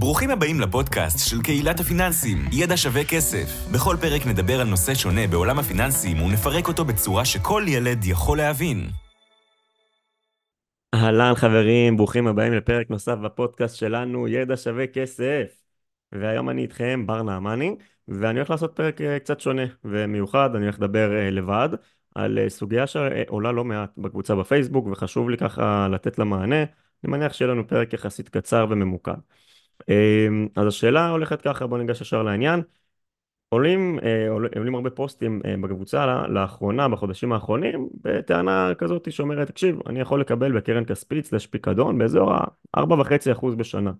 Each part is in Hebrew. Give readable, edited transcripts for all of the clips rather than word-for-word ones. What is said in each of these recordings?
ברוכים הבאים לפודקאסט של קהילת הפיננסים, ידע שווה כסף. בכל פרק נדבר על נושא שונה בעולם הפיננסים ונפרק אותו בצורה שכל ילד יכול להבין. אהלן חברים, ברוכים הבאים לפרק נוסף בפודקאסט שלנו, ידע שווה כסף. והיום אני איתכם, בר נעמני, ואני הולך לעשות פרק קצת שונה ומיוחד. אני הולך לדבר לבד על סוגיה שעולה לא מעט בקבוצה בפייסבוק, וחשוב לי ככה לתת לה מענה. אני מניח שיהיה לנו פרק יחסית קצר וממוקד. אז השאלה הולכת ככה, בוא ניגש ישר לעניין. עולים הרבה פוסטים בקבוצה לאחרונה, בחודשים האחרונים, בטענה כזאת שאומרת, תקשיב, אני יכול לקבל בקרן כספית /פיקדון באזור 4.5% בשנה.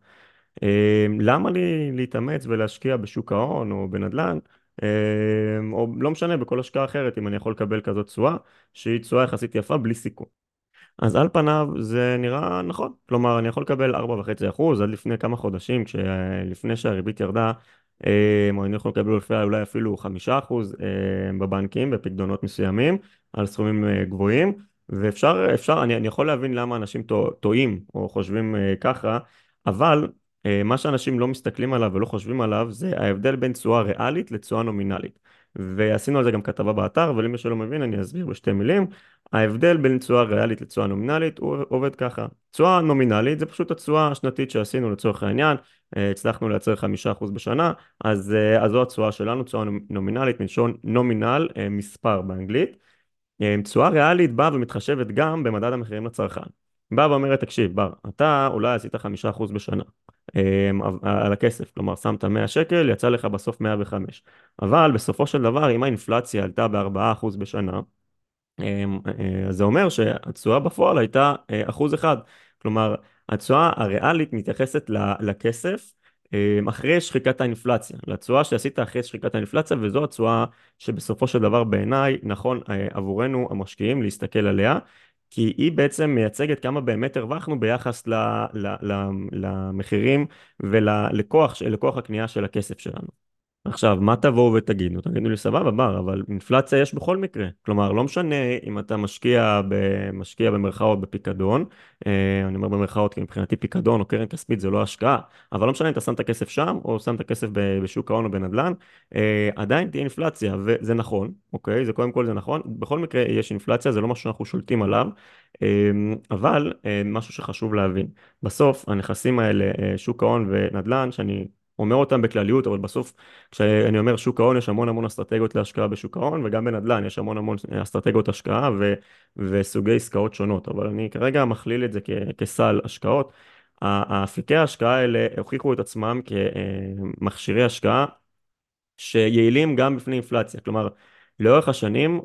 למה לי להתאמץ ולהשקיע בשוק ההון או בנדלן, או לא משנה, בכל השקעה אחרת, אם אני יכול לקבל כזאת תשואה, שהיא תשואה יחסית יפה בלי סיכון? אז על פניו זה נראה נכון, כלומר אני יכול לקבל 4.5%, עד לפני כמה חודשים, לפני שהריבית ירדה, אני יכול לקבל אולי אפילו 5% בבנקים, בפקדונות מסוימים, על סכומים גבוהים, אני יכול להבין למה אנשים טועים או חושבים ככה, אבל מה שאנשים לא מסתכלים עליו ולא חושבים עליו, זה ההבדל בין תשואה ריאלית לתשואה נומינלית. ועשינו על זה גם כתבה באתר, ולמי שלא מבין אני אסביר בשתי מילים. ההבדל בין תשואה ריאלית לתשואה נומינלית הוא עובד ככה. תשואה נומינלית זה פשוט התשואה השנתית שעשינו לצורך העניין, הצלחנו לייצר 5% בשנה, אז זו התשואה שלנו, תשואה נומינלית, מלשון נומינל, מספר באנגלית. תשואה ריאלית באה ומתחשבת גם במדד המחירים לצרכן. באה ואומרת, תקשיב, בר, אתה אולי עשית 5% בשנה על הכסף, כלומר שמת 100 שקל, יצא לך בסוף 105, אבל בסופו של דבר, אם האינפלציה עלתה ב4% בשנה, זה אומר שהתשואה בפועל הייתה 1%, כלומר התשואה הריאלית מתייחסת לכסף אחרי שחיקת האינפלציה, לתשואה שעשית אחרי שחיקת האינפלציה, וזו התשואה שבסופו של דבר בעיניי נכון עבורנו המשקיעים להסתכל עליה, כי היא בעצם מייצגת כמה באמת הרווחנו ביחס למחירים ולכוח הקנייה של הכסף שלנו. עכשיו, מה תבואו ותגידו? תגידו לי, סבבה, בר, אבל אינפלציה יש בכל מקרה. כלומר, לא משנה אם אתה משקיע במרכאות בפיקדון, אני אומר במרכאות כי מבחינתי פיקדון או קרן כספית זה לא השקעה, אבל לא משנה אם אתה שם את הכסף שם, או שם את הכסף בשוק ההון או בנדלן, עדיין תהיה אינפלציה, וזה נכון, אוקיי? זה קודם כל זה נכון. בכל מקרה יש אינפלציה, זה לא משהו שאנחנו שולטים עליו, אבל משהו שחשוב להבין. בסוף, הנכסים האלה, שוק ההון ונדלן, שאני אומר אותם בכלליות, אבל בסוף, כשאני אומר שוק ההון, יש המון אסטרטגיות להשקעה בשוק ההון, וגם בנדל"ן יש המון אסטרטגיות השקעה וסוגי עסקאות שונות, אבל אני כרגע מכליל את זה כסל השקעות. אפיקי ההשקעה האלה הוכיחו את עצמם כמכשירי השקעה, שיעילים גם בפני אינפלציה, כלומר, לאורך השנים,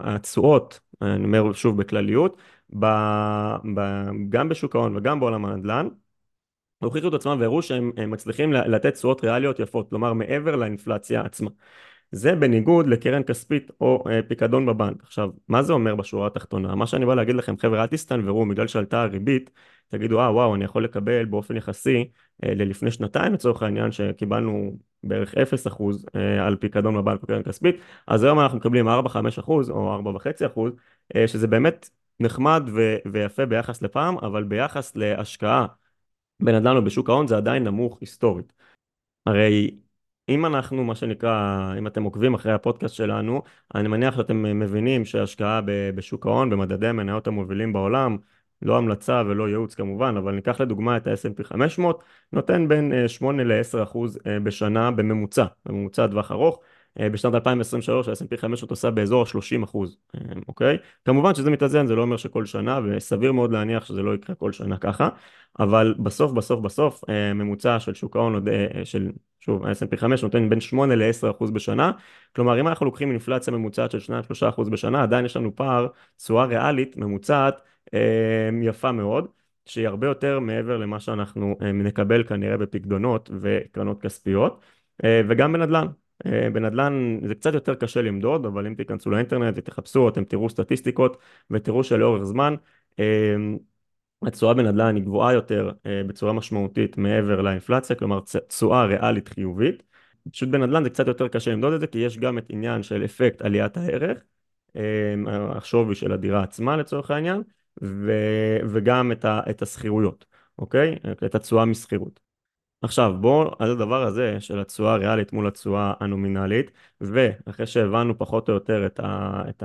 התשואות, אני אומר שוב בכלליות, גם בשוק ההון וגם בעולם הנדל"ן, הוכיחו את עצמם והראו שהם מצליחים לתת תשואות ריאליות יפות, כלומר מעבר לאינפלציה עצמה. זה בניגוד לקרן כספית או פיקדון בבנק. עכשיו, מה זה אומר בשורה התחתונה? מה שאני בא להגיד לכם, חבר'ה, אל תסתנוורו, בגלל שעלתה הריבית, תגידו, וואו, אני יכול לקבל באופן יחסי ללפני שנתיים, לצורך העניין שקיבלנו בערך 0% על פיקדון בבנק או קרן כספית, אז היום אנחנו מקבלים 4-5% או 4.5%, שזה באמת נחמד ויפה ביחס לפעם, אבל ביחס להשקעה בנדל"ן או בשוק ההון זה עדיין נמוך היסטורית. הרי אם אנחנו, מה שנקרא, אם אתם עוקבים אחרי הפודקאסט שלנו, אני מניח שאתם מבינים שההשקעה בשוק ההון, במדדי המניות המובילים בעולם, לא המלצה ולא ייעוץ כמובן, אבל ניקח לדוגמה את ה-S&P 500, נותן בין 8-10% בשנה בממוצע טווח ארוך. בשנת 2023 ה-S&P 500 עושה באזור 30%, אוקיי? כמובן שזה מתאזן, זה לא אומר שכל שנה, וסביר מאוד להניח שזה לא יקרה כל שנה ככה, אבל בסוף, ממוצע של שוק ההון, שוב, ה-S&P 5 נותן בין 8-10% בשנה, כלומר, אם אנחנו לוקחים אינפלציה ממוצעת של 2-3% בשנה, עדיין יש לנו פער, תשואה ריאלית, ממוצעת, יפה מאוד, שהיא הרבה יותר מעבר למה שאנחנו נקבל כנראה בפקדונות וקרנות כספיות, וגם בנדל"ן. בנדל"ן זה קצת יותר קשה למדוד, אבל אם תיכנסו לאינטרנט ותחפשו, אתם תראו סטטיסטיקות ותראו שלאורך זמן התשואה בנדל"ן היא גבוהה יותר בצורה משמעותית מעבר לאינפלציה, כלומר תשואה ריאלית חיובית. פשוט בנדל"ן זה קצת יותר קשה למדוד את זה, כי יש גם את עניין של אפקט עליית הערך, השווי של הדירה עצמה לצורך העניין, וגם את הסחירויות, אוקיי? את התשואה מסחירות. עכשיו בואו על הדבר הזה של התשואה הריאלית מול התשואה הנומינלית, ואחרי שהבנו פחות או יותר את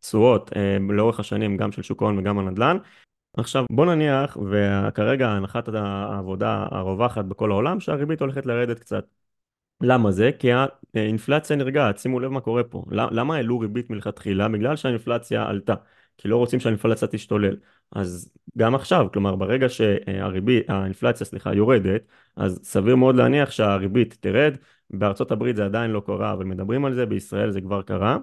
התשואות לאורך השנים גם של שוק ההון וגם הנדל"ן, עכשיו בוא נניח, וכרגע הנחת העבודה הרווחת בכל העולם שהריבית הולכת לרדת קצת. למה זה? כי האינפלציה נרגעת, שימו לב מה קורה פה. למה העלו ריבית מלכתחילה? בגלל שהאינפלציה עלתה, כי לא רוצים שהאינפלציה תשתולל. אז גם עכשיו, כלומר ברגע שהאינפלציה יורדת, אז סביר מאוד להניח שהריבית תרד. בארצות הברית זה עדיין לא קורה, אבל מדברים על זה, בישראל זה כבר קרה.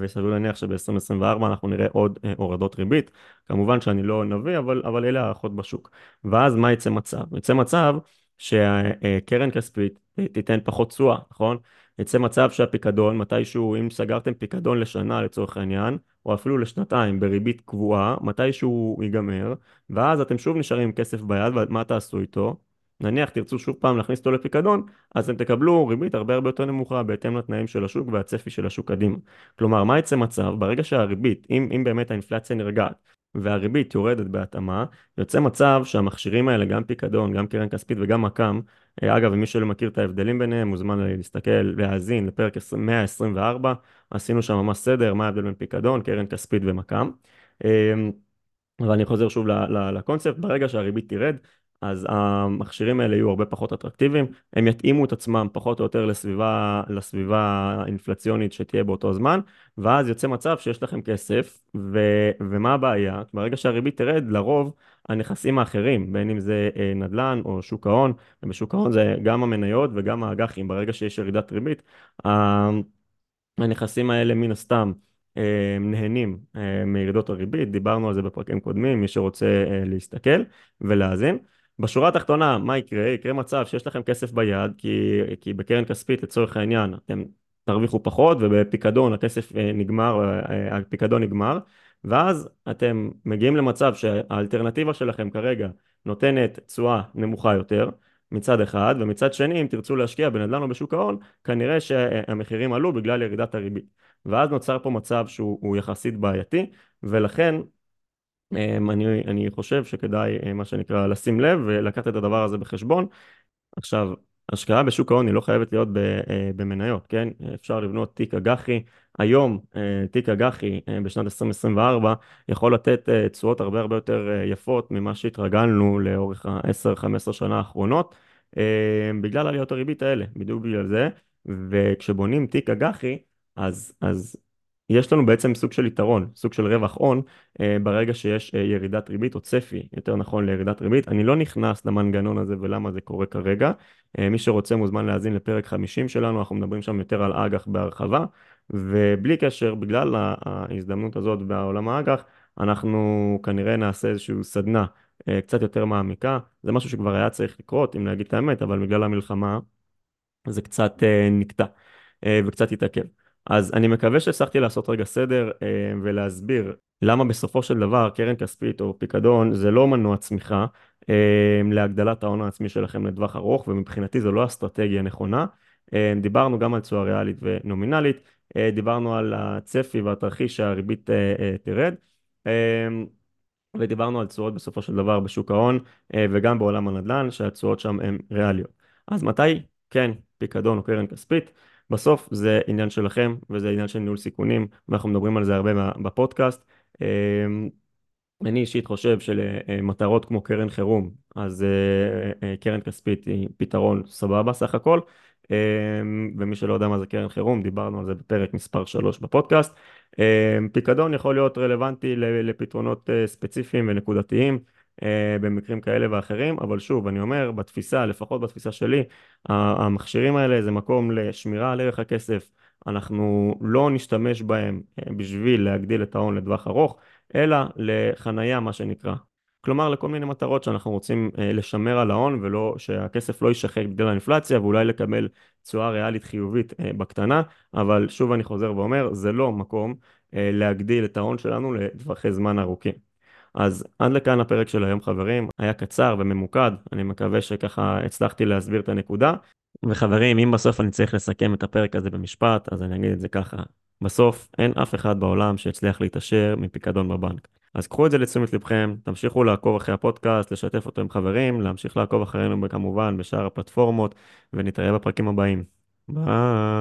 וסביר להניח שב-2024 אנחנו נראה עוד הורדות ריבית, כמובן שאני לא נביא, אבל אלה הערכות בשוק. ואז מה יצא מצב? יצא מצב שהקרן כספית תיתן פחות תשואה, נכון? יצא מצב שהפיקדון, מתישהו, אם סגרתם פיקדון לשנה לצורך העניין, או אפילו לשנתיים בריבית קבועה, מתישהו ייגמר, ואז אתם שוב נשארים עם כסף ביד, ומה תעשו איתו? נניח תרצו שוב פעם להכניס אותו לפיקדון, אז אתם תקבלו ריבית הרבה יותר נמוכה בהתאם לתנאים של השוק והצפי של השוק קדימה. כלומר, מה יצא מצב? ברגע שהריבית, אם באמת האינפלציה נרגעת, והריבית יורדת בהתאמה, יוצא מצב שהמכשירים האלה, גם פיקדון, גם קרן כספית וגם הקם, אגב, ומי שלא מכיר את ההבדלים ביניהם, מוזמן להסתכל, להאזין לפרק 124, עשינו שם ממש סדר, מה ההבדל בין פיקדון, קרן כספית ומקם. ואני חוזר שוב לקונספט, ברגע שהריבית תירד, אז המכשירים האלה יהיו הרבה פחות אטרקטיביים, הם יתאימו את עצמם פחות או יותר לסביבה האינפלציונית שתהיה באותו זמן, ואז יוצא מצב שיש לכם כסף, ומה הבעיה? ברגע שהריבית תרד, לרוב הנכסים האחרים, בין אם זה נדל"ן או שוק ההון, ובשוק ההון זה גם המניות וגם האג"חים, ברגע שיש ירידת ריבית, הנכסים האלה מן הסתם, נהנים מירידות הריבית, דיברנו על זה בפרקים קודמים, מי שרוצה להסתכל ולהאזין. בשורה התחתונה, מה יקרה? יקרה מצב שיש לכם כסף ביד, כי בקרן כספית לצורך העניין אתם תרוויחו פחות, ובפיקדון הכסף נגמר, הפיקדון נגמר, ואז אתם מגיעים למצב שהאלטרנטיבה שלכם כרגע נותנת תשואה נמוכה יותר, מצד אחד, ומצד שני, אם תרצו להשקיע בנדל"ן או בשוק ההון, כנראה שהמחירים עלו בגלל ירידת הריבית. ואז נוצר פה מצב שהוא יחסית בעייתי, ולכן אני חושב שכדאי, מה שנקרא, לשים לב ולקחת את הדבר הזה בחשבון. עכשיו, השקעה בשוק ההון היא לא חייבת להיות במניות, כן? אפשר לבנות תיק אג"חי. היום תיק אג"חי בשנת 2024 יכול לתת תשואות הרבה יותר יפות ממה שהתרגלנו לאורך ה-10-15 שנה האחרונות, בגלל עליות הריבית האלה, בדיוק בגלל זה. וכשבונים תיק אג"חי, אז יש לנו בעצם סוג של יתרון, סוג של רווח הון, ברגע שיש ירידת ריבית או צפי, יותר נכון לירידת ריבית. אני לא נכנס למנגנון הזה ולמה זה קורה כרגע, מי שרוצה מוזמן להאזין לפרק 50 שלנו, אנחנו מדברים שם יותר על אג"ח בהרחבה, ובלי קשר, בגלל ההזדמנות הזאת בעולם האג"ח, אנחנו כנראה נעשה איזשהו סדנה קצת יותר מעמיקה. זה משהו שכבר היה צריך לקרות, אם להגיד את האמת, אבל בגלל המלחמה זה קצת נקטע וקצת התעכב. אז אני מקווה שהצלחתי לעשות רגע סדר ולהסביר למה בסופו של דבר קרן כספית או פיקדון זה לא מנוע צמיחה להגדלת ההון העצמי שלכם לטווח ארוך, ומבחינתי זו לא אסטרטגיה נכונה. דיברנו גם על תשואה ריאלית ונומינלית, דיברנו על הצפי והתרחיש שהריבית תרד, ודיברנו על תשואות בסופו של דבר בשוק ההון וגם בעולם הנדל"ן, שהתשואות שם הן ריאליות. אז מתי כן פיקדון או קרן כספית? בסוף זה עניין שלכם, וזה עניין של ניהול סיכונים, ואנחנו מדברים על זה הרבה בפודקאסט. אני אישית חושב שלמטרות כמו קרן חירום, אז קרן כספית היא פתרון סבבה סך הכל, ומי שלא יודע מה זה קרן חירום, דיברנו על זה בפרק מספר 3 בפודקאסט. פיקדון יכול להיות רלוונטי לפתרונות ספציפיים ונקודתיים, במקרים כאלה ואחרים, אבל שוב, אני אומר, בתפיסה, לפחות בתפיסה שלי, המכשירים האלה זה מקום לשמירה על ערך הכסף, אנחנו לא נשתמש בהם בשביל להגדיל את ההון לטווח ארוך, אלא לחנייה, מה שנקרא. כלומר, לכל מיני מטרות שאנחנו רוצים לשמר על ההון, ולא, שהכסף לא יישחק בגלל האינפלציה, ואולי לקבל תשואה ריאלית חיובית בקטנה, אבל שוב אני חוזר ואומר, זה לא מקום להגדיל את ההון שלנו לטווחי זמן ארוכים. אז עד לכאן הפרק של היום חברים, היה קצר וממוקד, אני מקווה שככה הצלחתי להסביר את הנקודה. וחברים, אם בסוף אני צריך לסכם את הפרק הזה במשפט, אז אני אגיד את זה ככה, בסוף אין אף אחד בעולם שהצליח להתעשר מפיקדון בבנק. אז קחו את זה לתשומת לבכם, תמשיכו לעקוב אחרי הפודקאסט, לשתף אותו עם חברים, להמשיך לעקוב אחרינו כמובן בשאר הפלטפורמות, ונתראה בפרקים הבאים. ביי.